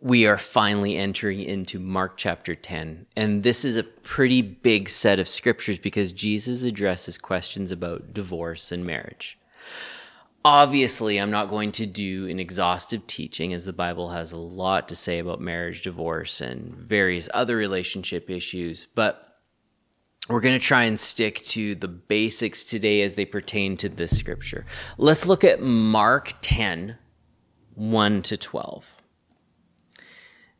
we are finally entering into Mark chapter 10. And this is a pretty big set of scriptures because Jesus addresses questions about divorce and marriage. Obviously, I'm not going to do an exhaustive teaching, as the Bible has a lot to say about marriage, divorce, and various other relationship issues, but we're going to try and stick to the basics today as they pertain to this scripture. Let's look at Mark 10, 1 to 12.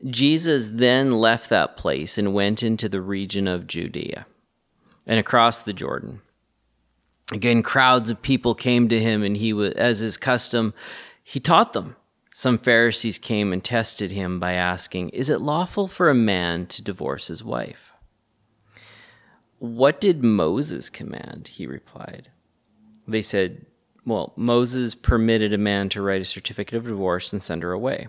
Jesus then left that place and went into the region of Judea and across the Jordan. Again, crowds of people came to him, and he was, as his custom, he taught them. Some Pharisees came and tested him by asking, "Is it lawful for a man to divorce his wife?" "What did Moses command?" he replied. They said, "Well, Moses permitted a man to write a certificate of divorce and send her away."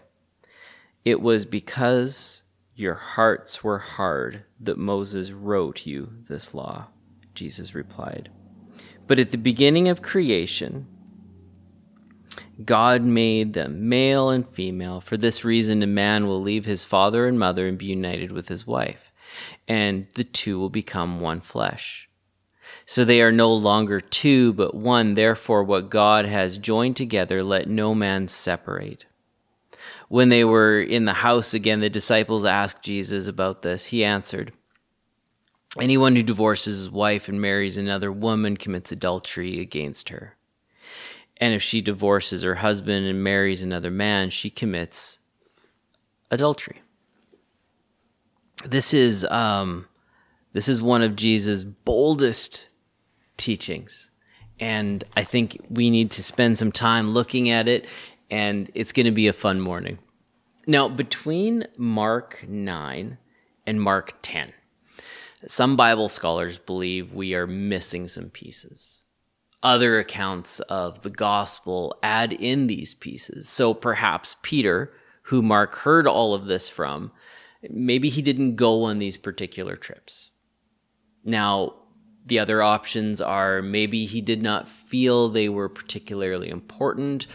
"It was because your hearts were hard that Moses wrote you this law," Jesus replied. "But at the beginning of creation, God made them male and female. For this reason, a man will leave his father and mother and be united with his wife, and the two will become one flesh. So they are no longer two, but one. Therefore, what God has joined together, let no man separate." When they were in the house again, the disciples asked Jesus about this. He answered, "Anyone who divorces his wife and marries another woman commits adultery against her. And if she divorces her husband and marries another man, she commits adultery." This is one of Jesus' boldest teachings, and I think we need to spend some time looking at it, and it's going to be a fun morning. Now, between Mark 9 and Mark 10, some Bible scholars believe we are missing some pieces. Other accounts of the gospel add in these pieces. So perhaps Peter, who Mark heard all of this from, maybe he didn't go on these particular trips. Now, the other options are maybe he did not feel they were particularly important,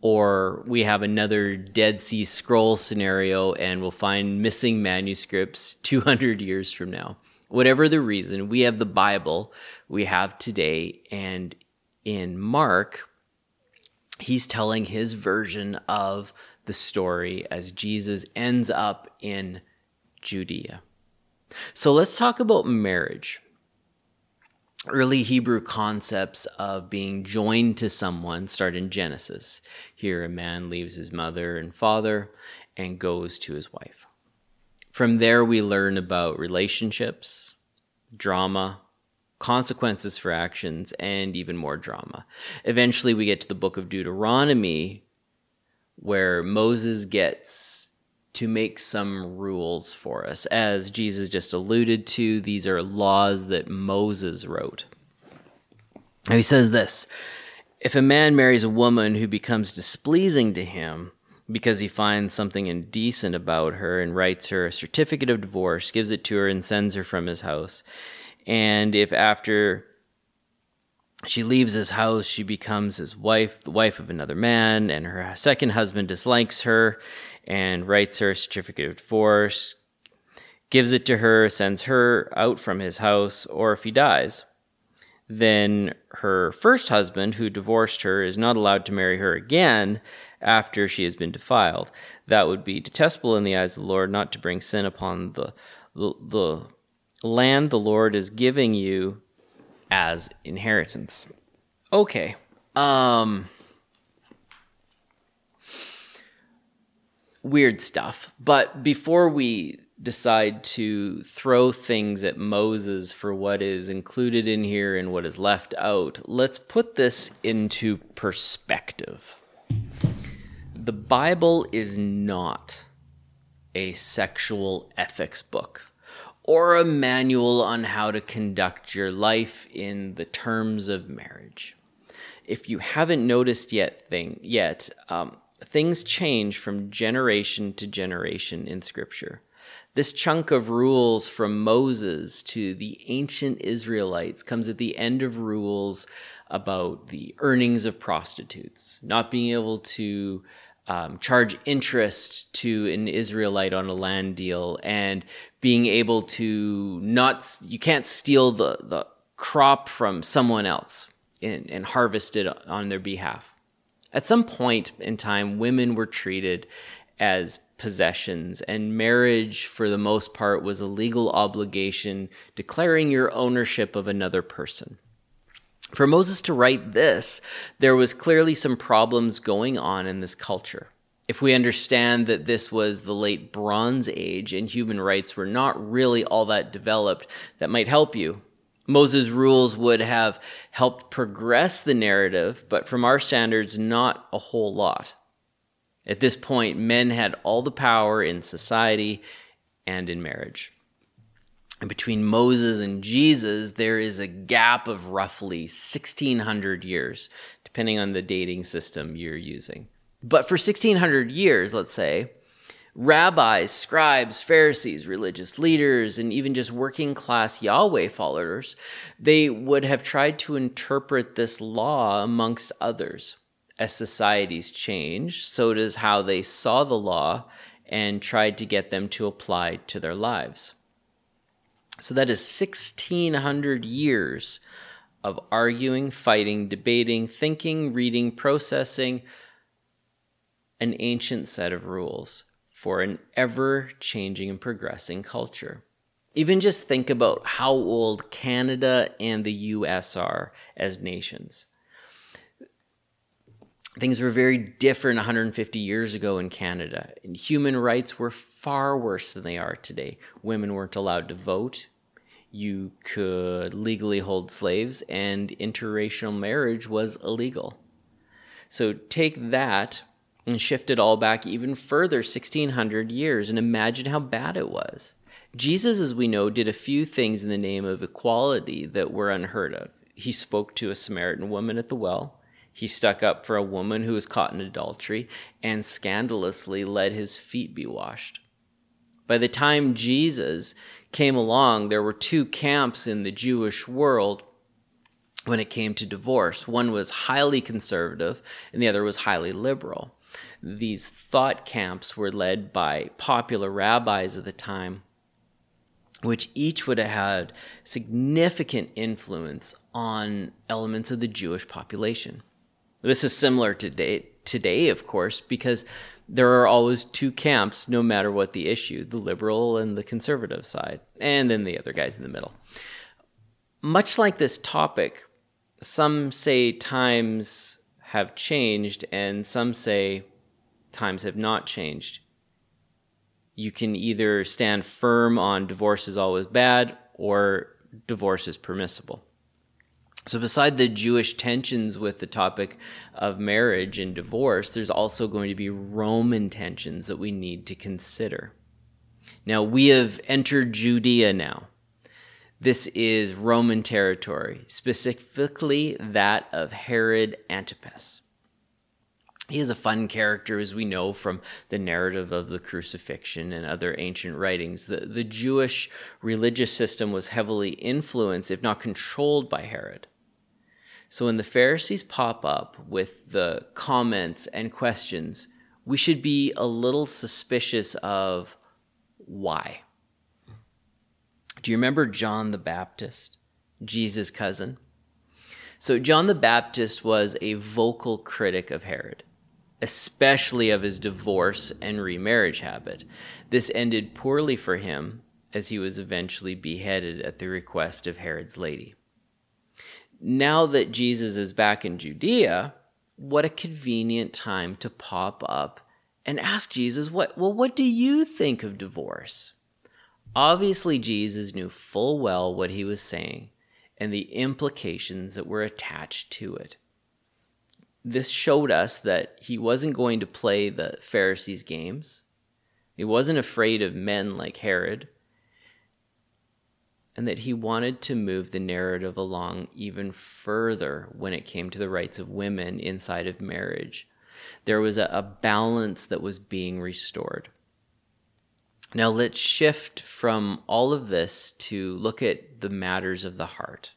or we have another Dead Sea Scroll scenario and we'll find missing manuscripts 200 years from now. Whatever the reason, we have the Bible we have today, and in Mark, he's telling his version of the story as Jesus ends up in Judea. So let's talk about marriage. Early Hebrew concepts of being joined to someone start in Genesis. Here a man leaves his mother and father and goes to his wife. From there, we learn about relationships, drama, consequences for actions, and even more drama. Eventually, we get to the book of Deuteronomy, where Moses gets to make some rules for us. As Jesus just alluded to, these are laws that Moses wrote. And he says this, "If a man marries a woman who becomes displeasing to him, because he finds something indecent about her and writes her a certificate of divorce, gives it to her and sends her from his house. And if after she leaves his house, she becomes his wife, the wife of another man, and her second husband dislikes her and writes her a certificate of divorce, gives it to her, sends her out from his house, or if he dies, then her first husband who divorced her is not allowed to marry her again after she has been defiled. That would be detestable in the eyes of the Lord, not to bring sin upon the land the Lord is giving you as inheritance." Okay. Weird stuff. But before we decide to throw things at Moses for what is included in here and what is left out, let's put this into perspective. The Bible is not a sexual ethics book or a manual on how to conduct your life in the terms of marriage. If you haven't noticed yet, things change from generation to generation in Scripture. This chunk of rules from Moses to the ancient Israelites comes at the end of rules about the earnings of prostitutes, not being able to charge interest to an Israelite on a land deal, and being able to not, you can't steal the crop from someone else and harvest it on their behalf. At some point in time, women were treated as possessions, and marriage, for the most part, was a legal obligation declaring your ownership of another person. For Moses to write this, there was clearly some problems going on in this culture. If we understand that this was the late Bronze Age and human rights were not really all that developed, that might help you. Moses' rules would have helped progress the narrative, but from our standards, not a whole lot. At this point, men had all the power in society and in marriage. And between Moses and Jesus, there is a gap of roughly 1,600 years, depending on the dating system you're using. But for 1,600 years, let's say, rabbis, scribes, Pharisees, religious leaders, and even just working-class Yahweh followers, they would have tried to interpret this law amongst others. As societies change, so does how they saw the law and tried to get them to apply to their lives. So that is 1,600 years of arguing, fighting, debating, thinking, reading, processing an ancient set of rules for an ever-changing and progressing culture. Even just think about how old Canada and the U.S. are as nations. Things were very different 150 years ago in Canada, and human rights were far worse than they are today. Women weren't allowed to vote. You could legally hold slaves, and interracial marriage was illegal. So take that and shift it all back even further 1,600 years and imagine how bad it was. Jesus, as we know, did a few things in the name of equality that were unheard of. He spoke to a Samaritan woman at the well. He stuck up for a woman who was caught in adultery and scandalously let his feet be washed. By the time Jesus came along, there were two camps in the Jewish world when it came to divorce. One was highly conservative and the other was highly liberal. These thought camps were led by popular rabbis of the time, which each would have had significant influence on elements of the Jewish population. This is similar today, of course, because there are always two camps, no matter what the issue, the liberal and the conservative side, and then the other guys in the middle. Much like this topic, some say times have changed, and some say times have not changed. You can either stand firm on divorce is always bad, or divorce is permissible. So beside the Jewish tensions with the topic of marriage and divorce, there's also going to be Roman tensions that we need to consider. Now, we have entered Judea now. This is Roman territory, specifically that of Herod Antipas. He is a fun character, as we know from the narrative of the crucifixion and other ancient writings. The Jewish religious system was heavily influenced, if not controlled, by Herod. So when the Pharisees pop up with the comments and questions, we should be a little suspicious of why. Do you remember John the Baptist, Jesus' cousin? So John the Baptist was a vocal critic of Herod, especially of his divorce and remarriage habit. This ended poorly for him, as he was eventually beheaded at the request of Herod's lady. Now that Jesus is back in Judea, what a convenient time to pop up and ask Jesus, what do you think of divorce? Obviously, Jesus knew full well what he was saying and the implications that were attached to it. This showed us that he wasn't going to play the Pharisees' games. He wasn't afraid of men like Herod, and that he wanted to move the narrative along even further when it came to the rights of women inside of marriage. There was a balance that was being restored. Now let's shift from all of this to look at the matters of the heart.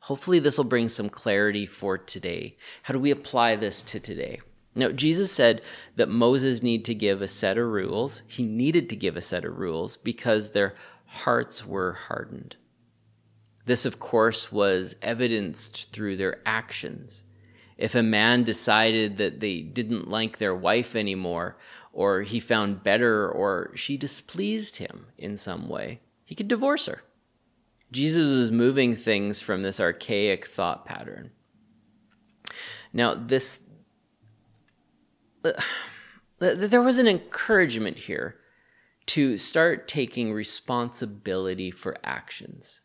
Hopefully this will bring some clarity for today. How do we apply this to today? Now, Jesus said that Moses needed to give a set of rules. He needed to give a set of rules because their hearts were hardened. This, of course, was evidenced through their actions. If a man decided that they didn't like their wife anymore, or he found better, or she displeased him in some way, he could divorce her. Jesus was moving things from this archaic thought pattern. Now, there was an encouragement here to start taking responsibility for actions.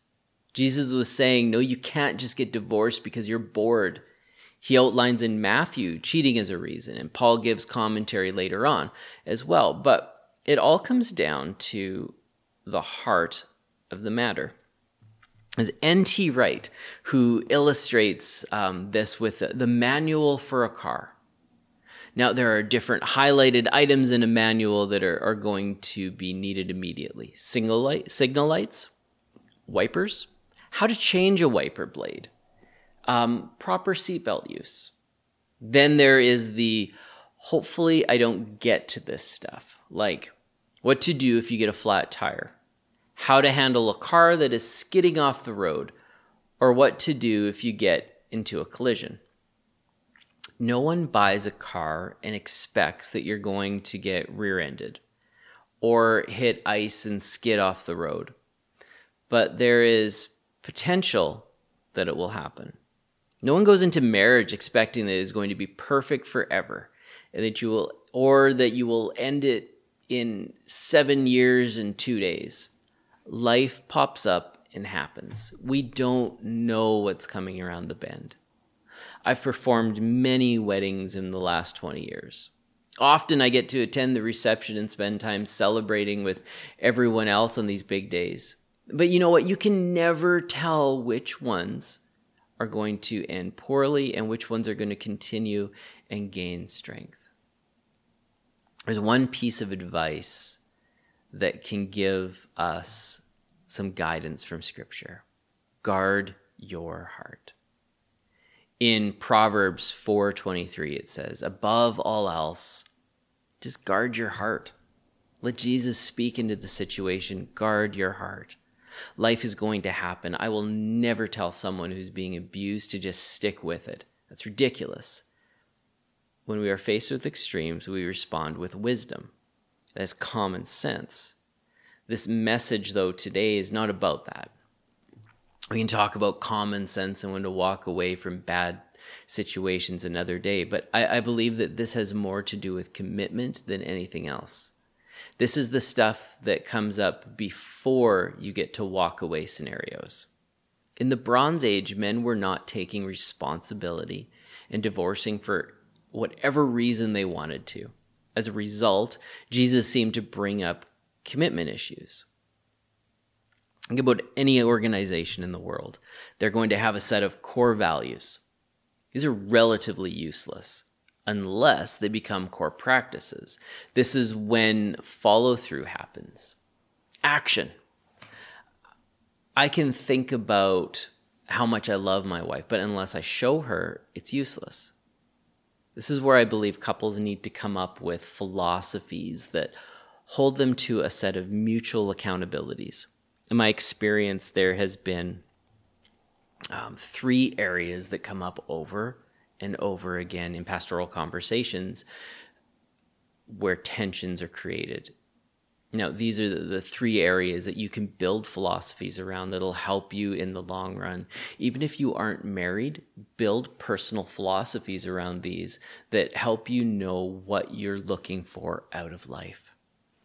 Jesus was saying, no, you can't just get divorced because you're bored. He outlines in Matthew cheating as a reason, and Paul gives commentary later on as well. But it all comes down to the heart of the matter. As N.T. Wright, who illustrates this with the manual for a car. Now, there are different highlighted items in a manual that are going to be needed immediately. Signal lights, wipers, how to change a wiper blade, proper seatbelt use. Then there is the, hopefully I don't get to this stuff, like what to do if you get a flat tire, how to handle a car that is skidding off the road, or what to do if you get into a collision. No one buys a car and expects that you're going to get rear-ended or hit ice and skid off the road. But there is potential that it will happen. No one goes into marriage expecting that it is going to be perfect forever, and that you will end it in 7 years and 2 days. Life pops up and happens. We don't know what's coming around the bend. I've performed many weddings in the last 20 years. Often I get to attend the reception and spend time celebrating with everyone else on these big days. But you know what? You can never tell which ones are going to end poorly and which ones are going to continue and gain strength. There's one piece of advice that can give us some guidance from Scripture. Guard your heart. In Proverbs 4:23, it says, above all else, just guard your heart. Let Jesus speak into the situation. Guard your heart. Life is going to happen. I will never tell someone who's being abused to just stick with it. That's ridiculous. When we are faced with extremes, we respond with wisdom. That's common sense. This message, though, today is not about that. We can talk about common sense and when to walk away from bad situations another day, but I believe that this has more to do with commitment than anything else. This is the stuff that comes up before you get to walk away scenarios. In the Bronze Age, men were not taking responsibility and divorcing for whatever reason they wanted to. As a result, Jesus seemed to bring up commitment issues. Think about any organization in the world. They're going to have a set of core values. These are relatively useless unless they become core practices. This is when follow-through happens. Action. I can think about how much I love my wife, but unless I show her, it's useless. This is where I believe couples need to come up with philosophies that hold them to a set of mutual accountabilities. In my experience, there has been three areas that come up over and over again in pastoral conversations where tensions are created. Now, these are the three areas that you can build philosophies around that'll help you in the long run. Even if you aren't married, build personal philosophies around these that help you know what you're looking for out of life.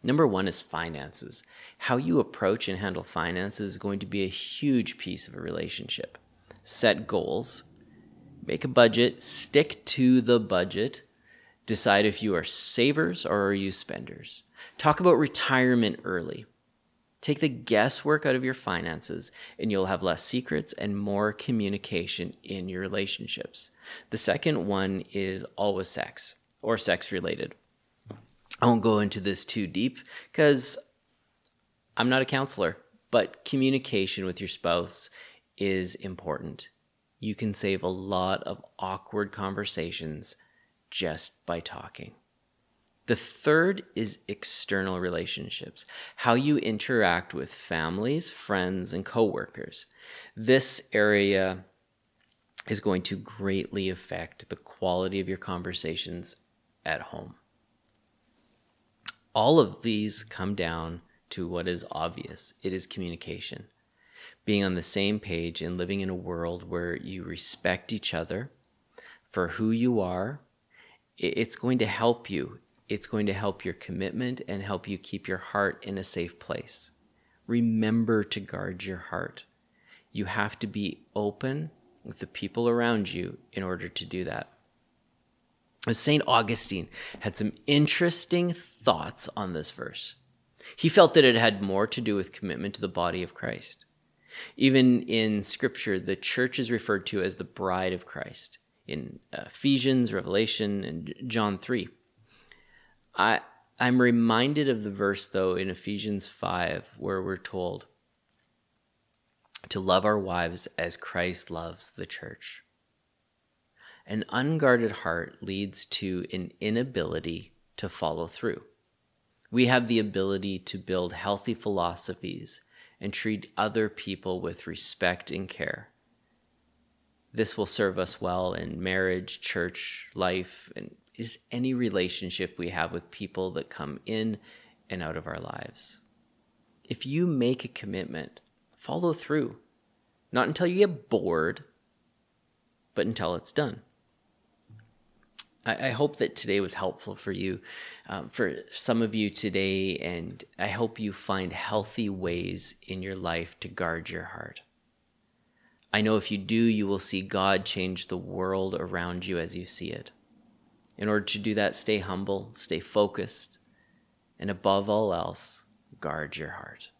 Number one is finances. How you approach and handle finances is going to be a huge piece of a relationship. Set goals, make a budget, stick to the budget, decide if you are savers or are you spenders. Talk about retirement early. Take the guesswork out of your finances and you'll have less secrets and more communication in your relationships. The second one is always sex or sex related. I won't go into this too deep because I'm not a counselor, but communication with your spouse is important. You can save a lot of awkward conversations just by talking. The third is external relationships, how you interact with families, friends, and coworkers. This area is going to greatly affect the quality of your conversations at home. All of these come down to what is obvious. It is communication. Being on the same page and living in a world where you respect each other for who you are, it's going to help you. It's going to help your commitment and help you keep your heart in a safe place. Remember to guard your heart. You have to be open with the people around you in order to do that. St. Augustine had some interesting thoughts on this verse. He felt that it had more to do with commitment to the body of Christ. Even in Scripture, the church is referred to as the bride of Christ in Ephesians, Revelation, and John 3. I'm reminded of the verse, though, in Ephesians 5, where we're told to love our wives as Christ loves the church. An unguarded heart leads to an inability to follow through. We have the ability to build healthy philosophies and treat other people with respect and care. This will serve us well in marriage, church, life, and is any relationship we have with people that come in and out of our lives. If you make a commitment, follow through. Not until you get bored, but until it's done. I hope that today was helpful for you, for some of you today, and I hope you find healthy ways in your life to guard your heart. I know if you do, you will see God change the world around you as you see it. In order to do that, stay humble, stay focused, and above all else, guard your heart.